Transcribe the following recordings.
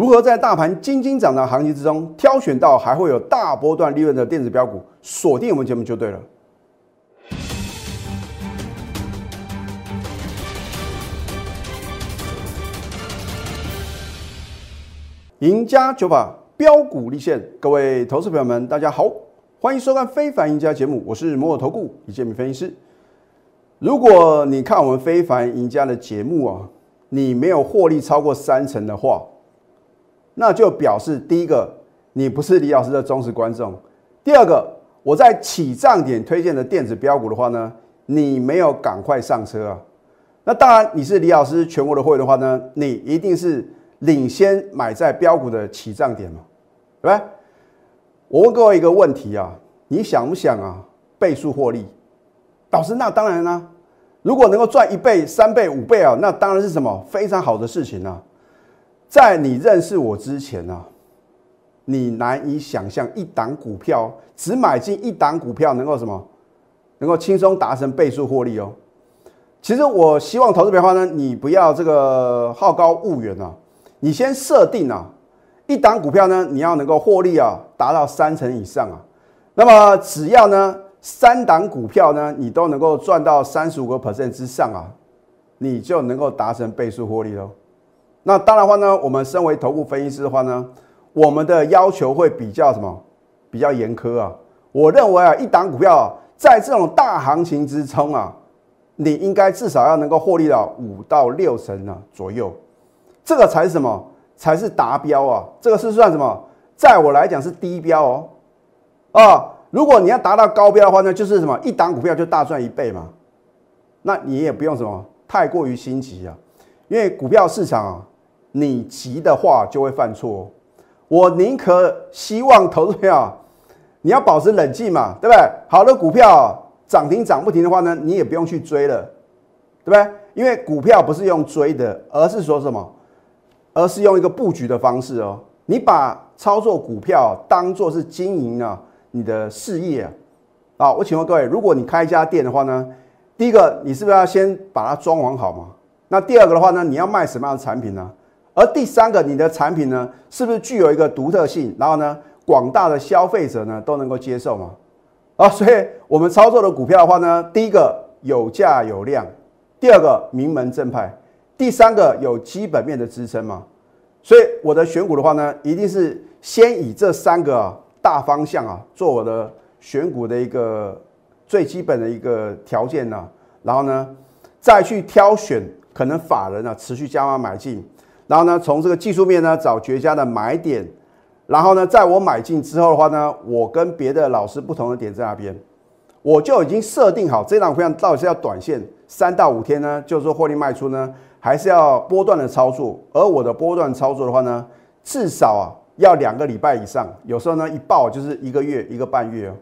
如何在大盘金金涨的行情之中，挑选到还会有大波段利润的电子标股，锁定我们节目就对了。赢家九法标股立现，各位投资朋友们，大家好，欢迎收看《非凡赢家》节目，我是摩尔投顾李建民分析师。如果你看我们《非凡赢家》的节目啊，你没有获利超过30%的话，那就表示第一个，你不是李老师的忠实观众；第二个，我在起涨点推荐的电子标股的话呢，你没有赶快上车啊。那当然，你是李老师全国的会员的话呢，你一定是领先买在标股的起涨点嘛，对吧？我问各位一个问题啊，你想不想啊倍数获利？老师，那当然啦、啊，如果能够赚1倍、3倍、5倍啊，那当然是什么非常好的事情啊。在你认识我之前啊，你难以想象一档股票只买进一档股票能够什么，能够轻松达成倍数获利哦。其实我希望投资的话呢，你不要这个好高骛远啊。你先设定啊，一档股票呢，你要能够获利啊，达到30%以上啊。那么只要呢，3档股票呢，你都能够赚到35% 之上啊，你就能够达成倍数获利喽。那当然的话呢，我们身为投顾分析师的话呢，我们的要求会比较什么？比较严苛啊。我认为啊，一档股票啊，在这种大行情之中啊，你应该至少要能够获利到5%到6%啊左右。这个才是什么？才是达标啊！这个是算什么？在我来讲是低标哦。啊，如果你要达到高标的话呢，就是什么？一档股票就大赚1倍嘛。那你也不用什么太过于心急啊，因为股票市场啊，你急的话就会犯错哦。我宁可希望投资朋友，你要保持冷静嘛，对不对？好的股票涨停涨不停的话呢，你也不用去追了，对不对？因为股票不是用追的，而是说什么？而是用一个布局的方式哦，你把操作股票当作是经营啊你的事业啊。啊，我请问各位，如果你开一家店的话呢，第一个你是不是要先把它装潢好嘛？那第二个的话呢，你要卖什么样的产品呢？而第三个，你的产品呢，是不是具有一个独特性？然后呢，广大的消费者呢都能够接受嘛？啊，所以我们操作的股票的话呢，第一个有价有量，第二个名门正派。第三个有基本面的支撑嘛，所以我的选股的话呢，一定是先以这3个、啊、大方向啊做我的选股的一个最基本的一个条件啊，然后呢再去挑选可能法人啊持续加码买进，然后呢从这个技术面呢找绝佳的买点，然后呢在我买进之后的话呢，我跟别的老师不同的点在那边，我就已经设定好这档股票到底是要短线3到5天呢，就是说获利卖出呢。还是要波段的操作，而我的波段操作的话呢，至少啊要2个礼拜以上，有时候呢一报就是1个月、1个半月哦。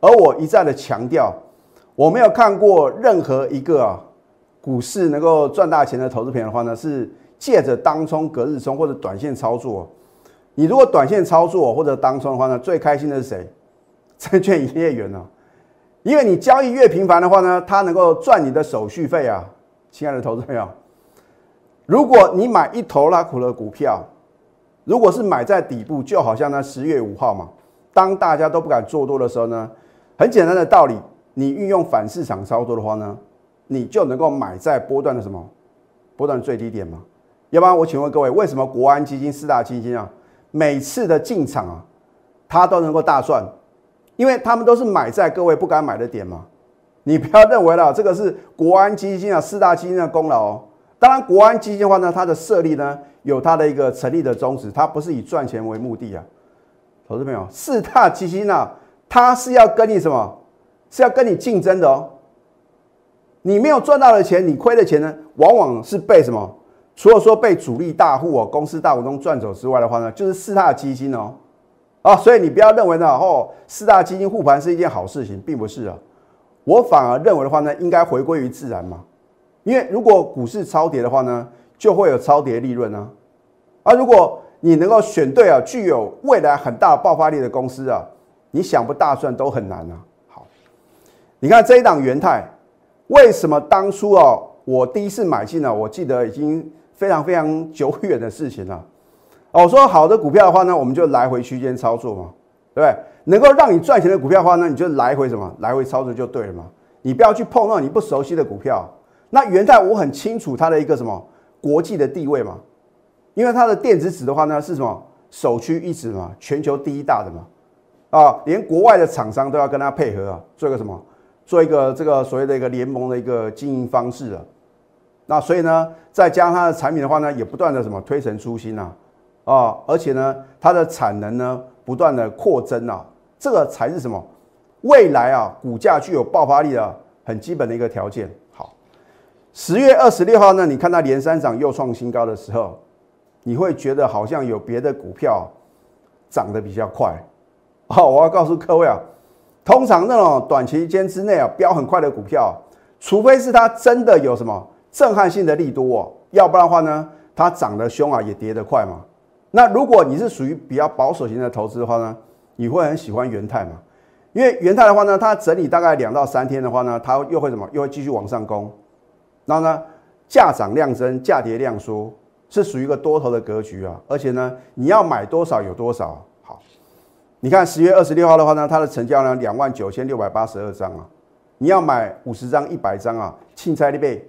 而我一再的强调，我没有看过任何一个啊股市能够赚大钱的投资朋友的话呢，是借着当冲、隔日冲或者短线操作、哦。你如果短线操作或者当冲的话呢，最开心的是谁？证券营业员啊，因为你交易越频繁的话呢，他能够赚你的手续费啊。亲爱的投资朋友，如果你买一头拉苦的股票，如果是买在底部，就好像呢10月5号嘛，当大家都不敢做多的时候呢，很简单的道理，你运用反市场操作的话呢，你就能够买在波段的什么波段最低点嘛。要不然我请问各位，为什么国安基金4大基金啊，每次的进场啊，它都能够大赚？因为他们都是买在各位不敢买的点嘛。你不要认为了，这个是国安基金啊4大基金的功劳哦。当然，国安基金的话呢，它的设立呢有它的一个成立的宗旨，它不是以赚钱为目的啊。投资朋友，4大基金啊，它是要跟你什么？是要跟你竞争的哦。你没有赚到的钱，你亏的钱呢，往往是被什么？除了说被主力大户哦、公司大股东赚走之外的话呢，就是4大基金哦。啊，所以你不要认为呢，哦，4大基金护盘是一件好事情，并不是啊。我反而认为的话呢，应该回归于自然嘛，因为如果股市超跌的话呢，就会有超跌利润啊。而如果你能够选对啊，具有未来很大爆发力的公司啊，你想不大赚都很难啊。好，你看这一档元泰，为什么当初啊，我第一次买进呢、啊？我记得已经非常久远的事情了、啊。哦，我说好的股票的话呢，我们就来回区间操作嘛，对不对？能够让你赚钱的股票的话呢，你就来回什么？来回操作就对了嘛。你不要去碰到你不熟悉的股票。那元泰我很清楚它的一个什么国际的地位嘛，因为它的电子纸的话呢是什么首屈一指嘛，全球第一大的嘛，啊，连国外的厂商都要跟它配合啊，做一个什么？做一个这个所谓的一个联盟的一个经营方式啊。那所以呢，再加上它的产品的话呢，也不断的什么推陈出新啊，啊，而且呢，它的产能呢不断的扩增啊，这个才是什么未来啊股价具有爆发力的很基本的一个条件。好，10月26号呢，你看到连三涨又创新高的时候，你会觉得好像有别的股票涨得比较快。好，我要告诉各位啊，通常那种短期间之内啊飙很快的股票，除非是它真的有什么震撼性的利多哦，要不然的话呢，它涨得凶啊，也跌得快嘛。那如果你是属于比较保守型的投资的话呢，你会很喜欢元泰嘛？因为元泰的话呢，它整理大概2到3天的话呢，它又会什么？又会继续往上攻。然后呢，价涨量增，价跌量缩，是属于一个多头的格局啊。而且呢，你要买多少有多少。好，你看10月26号的话呢，它的成交呢29,682张啊，你要买50张、100张啊，青菜的倍。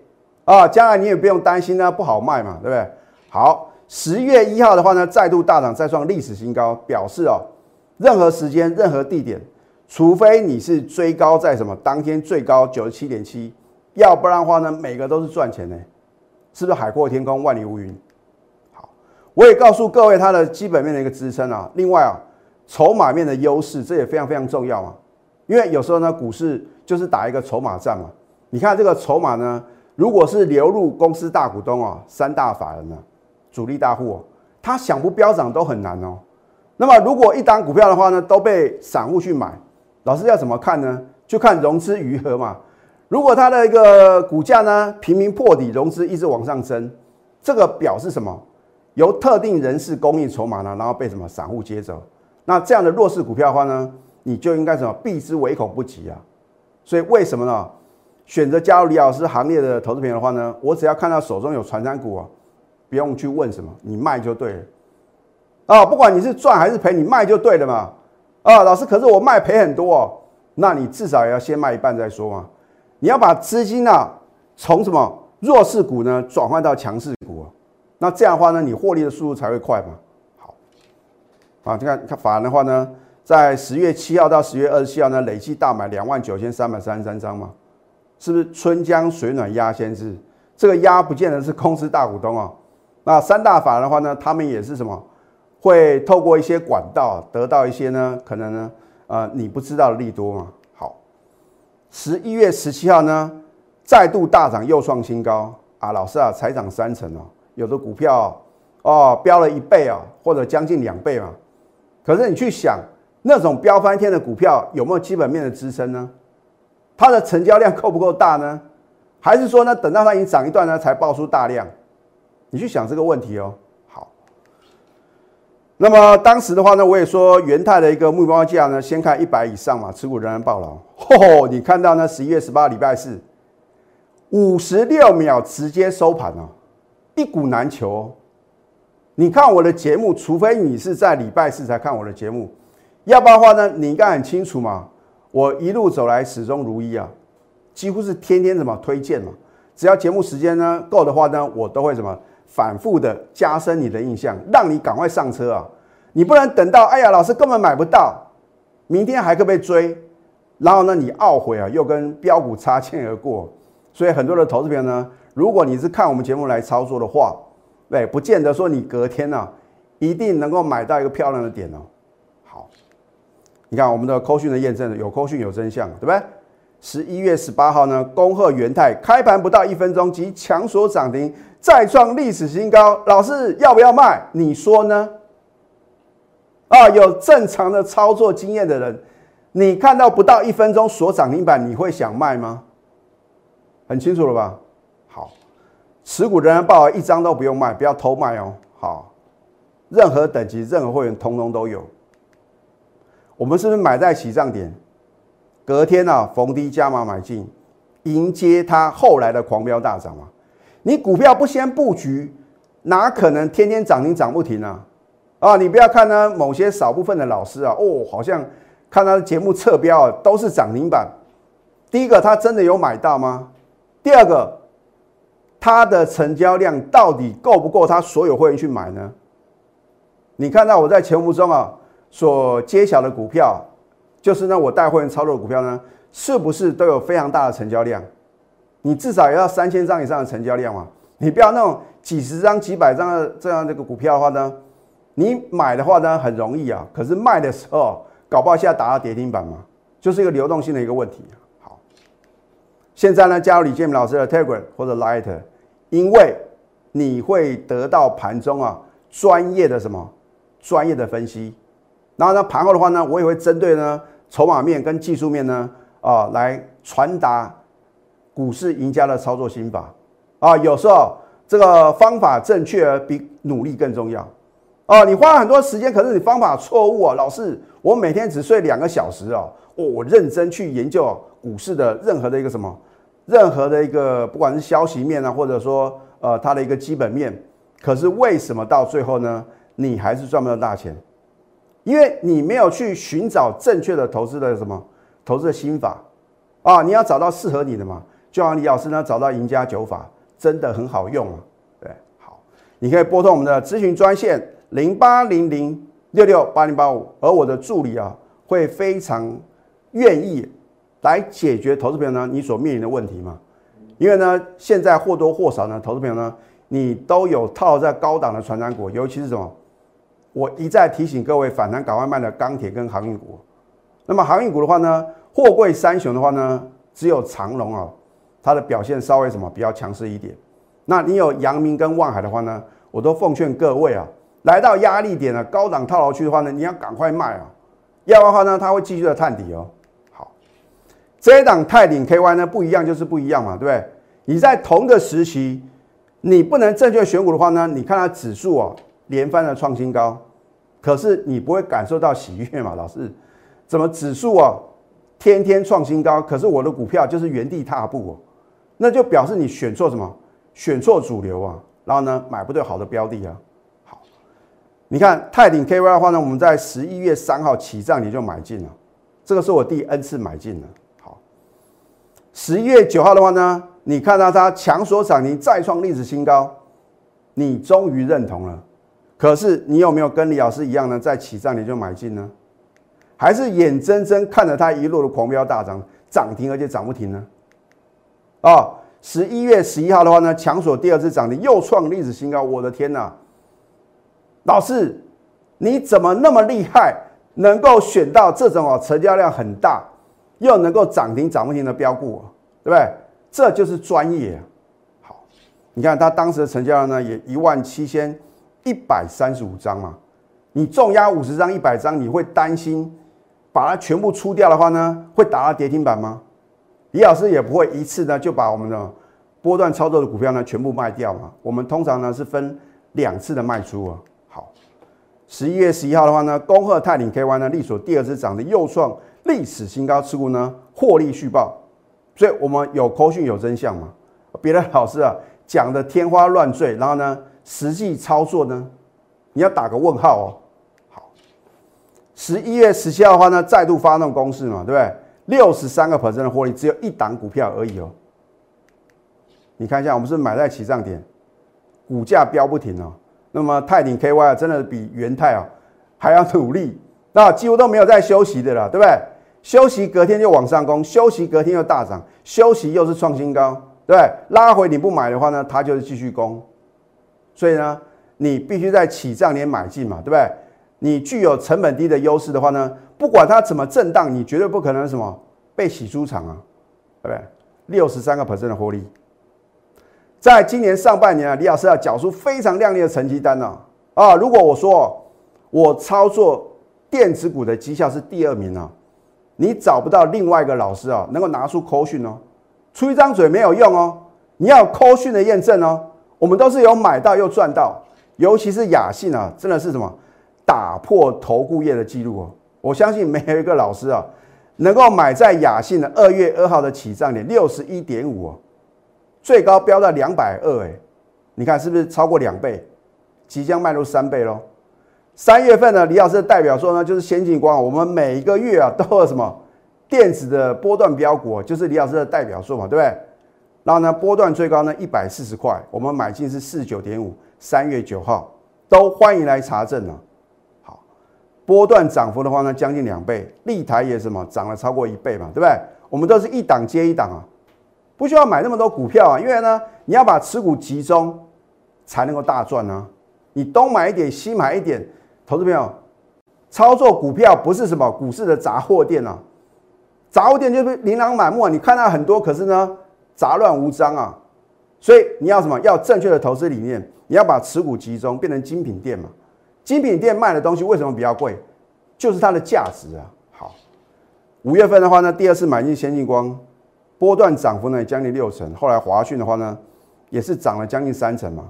啊，将来你也不用担心呢，不好卖嘛，对不对？好，10月1号的话呢，再度大涨，再创历史新高，表示哦，任何时间、任何地点，除非你是追高在什么当天最高 97.7， 要不然的话呢，每个都是赚钱的，是不是海阔天空，万里无云？好，我也告诉各位它的基本面的一个支撑啊，另外啊，筹码面的优势，这也非常非常重要嘛，因为有时候呢，股市就是打一个筹码战嘛，你看这个筹码呢。如果是流入公司大股东啊，3大法人啊，主力大户啊，他想不飙涨都很难哦。那么如果一档股票的话呢，都被散户去买，老师要怎么看呢？就看融资余额嘛。如果它的一个股价呢频频破底，融资一直往上增，这个表示什么？由特定人士供应筹码呢，然后被什么散户接走。那这样的弱势股票的话呢，你就应该什么避之唯恐不及啊。所以为什么呢？选择加入李老师行列的投资朋友的话呢，我只要看到手中有传产股啊，不用去问什么，你卖就对了啊、哦，不管你是赚还是赔，你卖就对了嘛啊、哦，老师，可是我卖赔很多哦，那你至少也要先卖一半再说嘛，你要把资金啊从什么弱势股呢转换到强势股啊，那这样的话呢，你获利的速度才会快嘛。好，啊，看法人的话呢，在10月7号到10月27号呢，累计大买29,333张嘛。是不是春江水暖鸭先知？这个鸭不见得是公司大股东啊。那3大法人的话呢，他们也是什么？会透过一些管道得到一些呢，可能呢，你不知道的利多嘛。好，11月17号呢，再度大涨又创新高啊！老师啊，才涨3成哦，有的股票哦飙了1倍啊、哦，或者将近2倍嘛。可是你去想，那种飙翻天的股票有没有基本面的支撑呢？它的成交量够不够大呢？还是说呢，等到它已经涨一段呢，才爆出大量？你去想这个问题哦。好，那么当时的话呢，我也说元泰的一个目标价呢，先看100以上嘛，持股仍然抱牢。吼，你看到呢，11月18号礼拜四，56秒直接收盘哦，一股难求哦。你看我的节目，除非你是在礼拜四才看我的节目，要不然的话呢，你应该很清楚嘛。我一路走来始终如一啊，几乎是天天怎么推荐嘛，只要节目时间呢够的话呢，我都会怎么反复的加深你的印象，让你赶快上车啊！你不能等到哎呀老师根本买不到，明天还可不可以追？然后呢你懊悔啊，又跟标股擦肩而过。所以很多的投资朋友呢，如果你是看我们节目来操作的话，对，不见得说你隔天啊一定能够买到一个漂亮的点哦。好。你看我们的扣讯的验证，有扣讯有真相，对不对？11月18号呢，恭贺元泰开盘不到1分钟即强锁涨停，再创历史新高。老师要不要卖？你说呢？啊，有正常的操作经验的人，你看到不到1分钟锁涨停板，你会想卖吗？很清楚了吧？好，持股仍然抱牢，一张都不用卖，不要偷卖哦。好，任何等级、任何会员，通通都有。我们是不是买在起涨点？隔天啊，逢低加码买进，迎接它后来的狂飙大涨嘛？你股票不先布局，哪可能天天涨停涨不停啊？啊，你不要看呢某些少部分的老师啊，哦，好像看他的节目侧标啊，都是涨停板。第一个，他真的有买到吗？第二个，他的成交量到底够不够他所有会员去买呢？你看到我在节目中啊所揭晓的股票，就是呢我带会员操作的股票呢，是不是都有非常大的成交量？你至少也要3000张以上的成交量嘛。你不要那种几十张、几百张的这样的一个股票的话呢，你买的话呢很容易啊，可是卖的时候搞不好现在打到跌停板嘛，就是一个流动性的一个问题。好，现在呢加入李建民老师的 Telegram 或者 Line， 因为你会得到盘中啊专业的什么专业的分析。然后呢盘后的话呢，我也会针对呢筹码面跟技术面呢来传达股市赢家的操作心法。啊，有时候这个方法正确比努力更重要。哦，你花了很多时间，可是你方法错误啊！老师，我每天只睡2个小时哦，我认真去研究股市的任何的一个什么，任何的一个不管是消息面啊，或者说它的一个基本面，可是为什么到最后呢，你还是赚不到大钱？因为你没有去寻找正确的投资的什么投资的心法啊！你要找到适合你的嘛，就像李老师呢找到赢家9法。真的很好用啊！对，好，你可以拨通我们的咨询专线0800668085，而我的助理啊会非常愿意来解决投资朋友呢你所面临的问题嘛。因为呢现在或多或少呢投资朋友呢你都有套在高档的传产股，尤其是什么？我一再提醒各位反弹赶快卖的钢铁跟航运股。那么航运股的话呢，货柜三雄的话呢，只有长荣啊。它的表现稍微什么比较强势一点，那你有阳明跟万海的话呢，我都奉劝各位啊，来到压力点了、啊、高档套牢区的话呢，你要赶快卖啊，要不然的话呢，它会继续的探底哦。好，这一档泰鼎 KY 呢不一样就是不一样嘛，对不对？你在同个时期，你不能正确选股的话呢，你看它指数啊连番的创新高，可是你不会感受到喜悦嘛，老师，怎么指数啊天天创新高，可是我的股票就是原地踏步哦。那就表示你选错什么？选错主流啊，然后呢买不对好的标的啊。好，你看泰鼎 KY 的话呢，我们在11月3号起涨你就买进了，这个是我第 N 次买进了。好，11月9号的话呢，你看到它强所涨停再创历史新高，你终于认同了。可是你有没有跟李老师一样呢，在起涨你就买进呢？还是眼睁睁看着它一路的狂飙大涨，涨停而且涨不停呢？啊，11月11号的话呢，强索第2次涨停又创历史新高，我的天哪！老师，你怎么那么厉害，能够选到这种哦成交量很大，又能够涨停涨不停的标股，对不对？这就是专业啊。好，你看它当时的成交量呢，也17135张嘛。你重压50张、100张，你会担心把它全部出掉的话呢，会打到跌停板吗？李老师也不会一次呢就把我们的波段操作的股票呢全部卖掉嘛，我们通常呢是分2次的卖出啊。好，11月11号的话呢，恭贺泰鼎 KY 呢力所第2次涨的又创历史新高，持股呢获利续报，所以我们有口讯有真相嘛，别的老师啊讲的天花乱坠，然后呢实际操作呢你要打个问号哦。好，11月17号的话呢，再度发动攻势嘛，对不对？63% 的获利，只有一档股票而已哦。你看一下，我们是买在起涨点，股价飙不停哦。那么泰鼎 KY 啊，真的比元泰啊还要努力，那几乎都没有在休息的啦，对不对？休息隔天就往上攻，休息隔天又大涨，休息又是创新高，对不对？拉回你不买的话呢，它就是继续攻。所以呢，你必须在起涨点买进嘛，对不对？你具有成本低的优势的话呢，不管它怎么震荡，你绝对不可能什么被洗出场啊，对不对？63% 的获利，在今年上半年啊，李老师要缴出非常亮丽的成绩单啊。啊，如果我说我操作电子股的绩效是第2名啊，你找不到另外一个老师啊能够拿出口讯哦，出一张嘴没有用哦，你要口讯的验证哦。我们都是有买到又赚到，尤其是雅信啊，真的是什么打破投顾业的记录哦。我相信没有一个老师啊，能够买在雅信的2月2号的起涨点61.5哦，最高飙到220哎，你看是不是超过2倍，即将迈入3倍喽？ 3月份呢，李老师代表说呢，就是先进光，我们每一个月啊都有什么电子的波段标股，就是李老师的代表说嘛，对不对？然后呢，波段最高呢140块，我们买进是49.5，3月9号都欢迎来查证啊。好，波段涨幅的话呢，将近2倍，立台也什么涨了超过1倍嘛，对不对？我们都是一档接一档啊，不需要买那么多股票啊，因为呢，你要把持股集中才能够大赚啊。你东买一点，西买一点，投资朋友，操作股票不是什么股市的杂货店啊，杂货店就是琳琅满目啊，你看到很多，可是呢杂乱无章啊，所以你要什么？要正确的投资理念，你要把持股集中，变成精品店嘛。精品店卖的东西为什么比较贵？就是它的价值啊。好，5月份的话呢，第2次买进先进光，波段涨幅呢将近60%，后来华讯的话呢也是涨了将近30%嘛。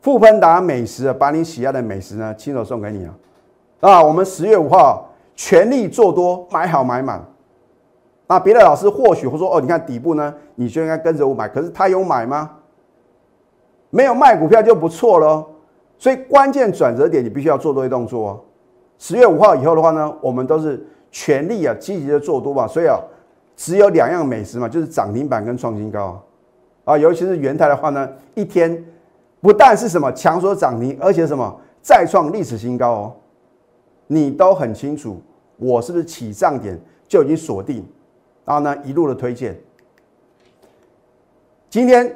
富喷达美食啊，把你喜爱的美食呢，亲手送给你啊！啊，我们10月5号全力做多，买好买满。那别的老师或许会说，哦，你看底部呢，你就应该跟着我买，可是他有买吗？没有卖股票就不错咯。所以关键转折点，你必须要做对动作哦。10月5号以后的话呢，我们都是全力啊，积极的做多嘛。所以啊，只有2样美食嘛，就是涨停板跟创新高啊。尤其是元台的话呢，一天不但是什么强所涨停，而且什么再创历史新高哦，你都很清楚，我是不是起涨点就已经锁定，然后呢一路的推荐。今天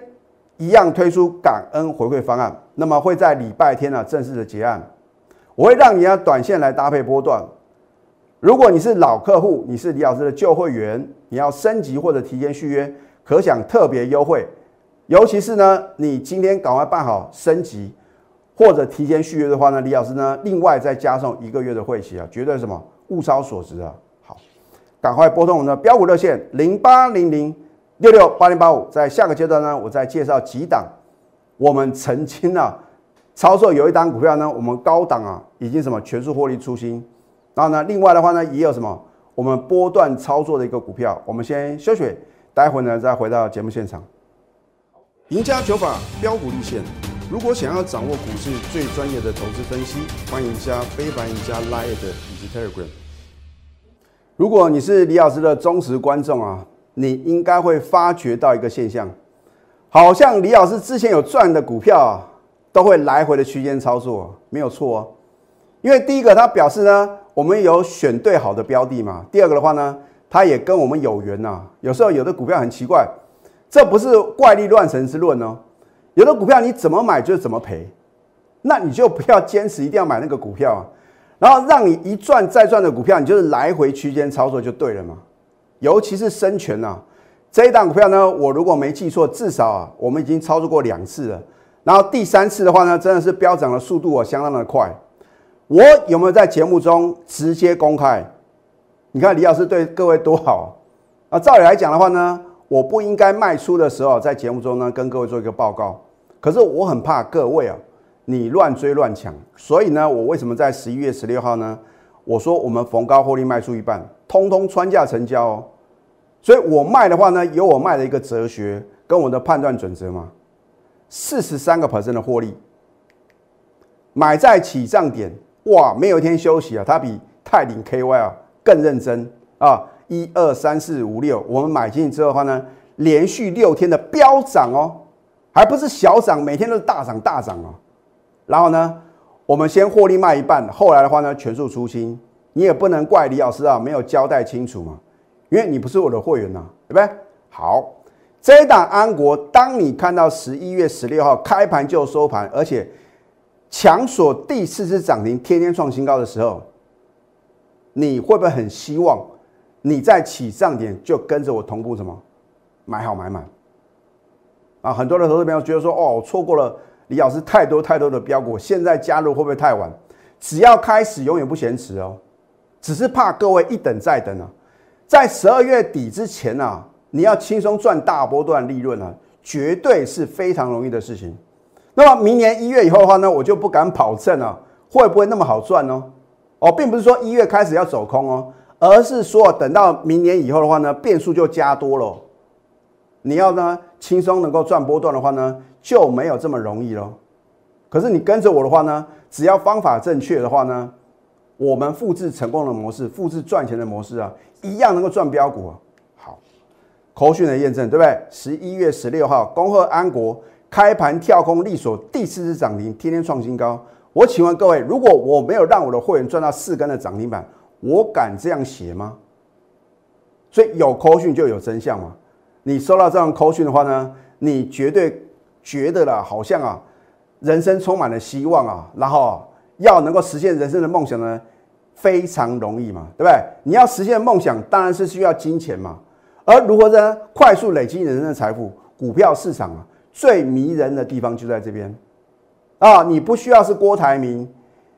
一样推出感恩回馈方案，那么会在礼拜天啊正式的结案，我会让你要短线来搭配波段。如果你是老客户，你是李老师的旧会员，你要升级或者提前续约，可享特别优惠。尤其是呢，你今天赶快办好升级或者提前续约的话呢，李老师呢另外再加送1个月的会期啊，绝对什么物超所值啊！好，赶快拨通我们的标股热线0800668085，在下个阶段呢，我再介绍几档我们曾经啊操作有一档股票呢，我们高档啊已经什么全数获利出清，然后呢，另外的话呢也有什么我们波段操作的一个股票，我们先休息，待会呢再回到节目现场。赢家九法标股立线，如果想要掌握股市最专业的投资分析，欢迎加非凡、加 Line 以及 Telegram。如果你是李老师的忠实观众啊，你应该会发觉到一个现象，好像李老师之前有赚的股票啊，都会来回的区间操作、没有错啊。因为第一个，它表示呢，我们有选对好的标的嘛；第2个的话呢，它也跟我们有缘呐、有时候有的股票很奇怪。这不是怪力乱神之论哦，有的股票你怎么买就怎么赔，那你就不要坚持一定要买那个股票啊，然后让你一赚再赚的股票，你就是来回区间操作就对了嘛。尤其是深权啊，这一档股票呢，我如果没记错，至少啊我们已经操作过2次了，然后第3次的话呢，真的是飙涨的速度啊相当的快。我有没有在节目中直接公开？你看李老师对各位多好啊！照理来讲的话呢，我不应该卖出的时候，在节目中呢跟各位做一个报告。可是我很怕各位啊，你乱追乱抢，所以呢，我为什么在11月16号呢？我说我们逢高获利卖出1半，通通穿价成交哦。所以我卖的话呢，有我卖的一个哲学跟我的判断准则嘛。43% 的获利，买在起涨点，哇，没有一天休息啊，它比泰林 KY 啊更认真啊。1、2、3、4、5、6，我们买进之后的话呢，连续6天的飙涨哦，还不是小涨，每天都是大涨大涨哦。然后呢，我们先获利卖1半，后来的话呢，全数出清。你也不能怪李老师啊，没有交代清楚嘛，因为你不是我的会员呐、对不对？好，这一档安国，当你看到11月16号开盘就收盘，而且强锁第4次涨停，天天创新高的时候，你会不会很希望？你在起涨点就跟着我同步什么买好买满啊！很多的投资朋友觉得说，哦，我错过了李老师太多的标股，现在加入会不会太晚？只要开始，永远不嫌迟哦。只是怕各位一等再等啊，在12月底之前啊，你要轻松赚大波段利润啊，绝对是非常容易的事情。那么明年1月以后的话呢，我就不敢保证啊，会不会那么好赚哦？哦，并不是说1月开始要走空哦。而是说，等到明年以后的话呢，变数就加多了。你要呢轻松能够赚波段的话呢，就没有这么容易了。可是你跟着我的话呢，只要方法正确的话呢，我们复制成功的模式，复制赚钱的模式啊，一样能够赚标股啊。好，口讯的验证，对不对？11月16号，恭贺安国开盘跳空力所第4次涨停，天天创新高。我请问各位，如果我没有让我的会员赚到4根的涨停板，我敢这样写吗？所以有口讯就有真相嘛。你收到这样口讯的话呢，你绝对觉得啦，好像啊，人生充满了希望啊，然后要能够实现人生的梦想呢，非常容易嘛，对不对？你要实现梦想，当然是需要金钱嘛。而如何呢？快速累积人生的财富，股票市场啊，最迷人的地方就在这边啊！你不需要是郭台铭，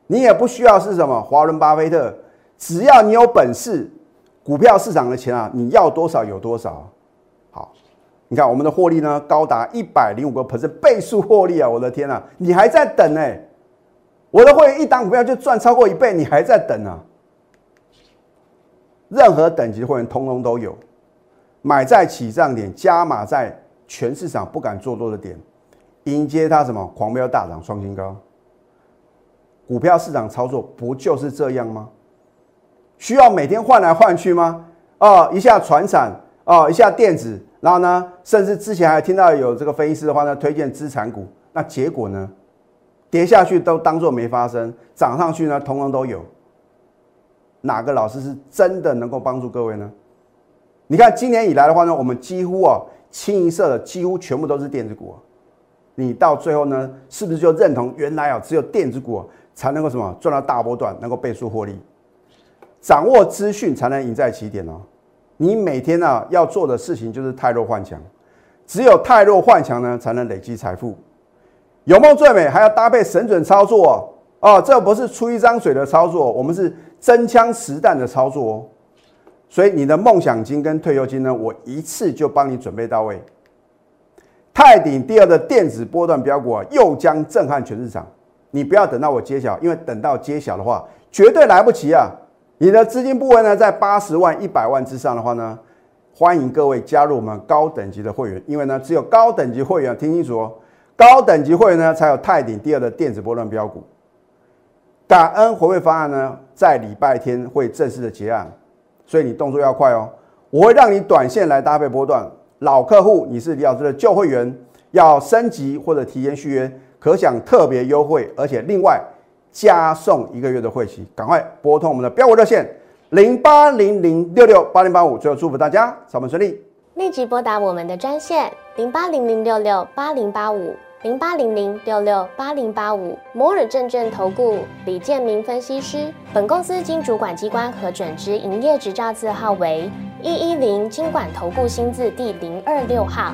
你也不需要是什么华伦巴菲特，只要你有本事，股票市场的钱啊，你要多少有多少。好，你看我们的获利呢，高达105%倍数获利啊！我的天啊，你还在等哎、欸！我的会员一档股票就赚超过1倍，你还在等啊？任何等级的会员通通都有，买在起涨点，加码在全市场不敢做多的点，迎接它什么狂飙大涨创新高。股票市场操作不就是这样吗？需要每天换来换去吗？一下传产啊，一下电子，然后呢，甚至之前还听到有这个分析师的话呢，推荐资产股，那结果呢？跌下去都当作没发生，涨上去呢，通通都有。哪个老师是真的能够帮助各位呢？你看今年以来的话呢，我们几乎啊，清一色的几乎全部都是电子股、啊。你到最后呢，是不是就认同原来啊，只有电子股、啊、才能够什么赚到大波段，能够倍数获利？掌握资讯才能赢在起点哦、啊。你每天啊要做的事情就是汰弱换强，只有汰弱换强呢，才能累积财富。有梦最美，还要搭配神准操作哦！这不是出一张嘴的操作，我们是真枪实弹的操作哦。所以你的梦想金跟退休金呢，我一次就帮你准备到位。泰鼎第2的电子波段标股啊，又将震撼全市场。你不要等到我揭晓，因为等到揭晓的话，绝对来不及啊！你的资金部位呢，在80万、100万之上的话呢，欢迎各位加入我们高等级的会员，因为呢，只有高等级会员，听清楚哦。高等级会员呢，才有泰鼎第2的电子波段标股。感恩回馈方案呢，在礼拜天会正式的结案，所以你动作要快哦。我会让你短线来搭配波段。老客户，你是李老师的旧会员，要升级或者提前续约，可享特别优惠，而且另外加送1个月的会期。赶快拨通我们的标股热线0800668085。最后祝福大家上班顺利，立即拨打我们的专线0800668085。0800668085，摩尔证券投顾李建明分析师。本公司经主管机关核准之营业执照字号为110金管投顾新字第026号。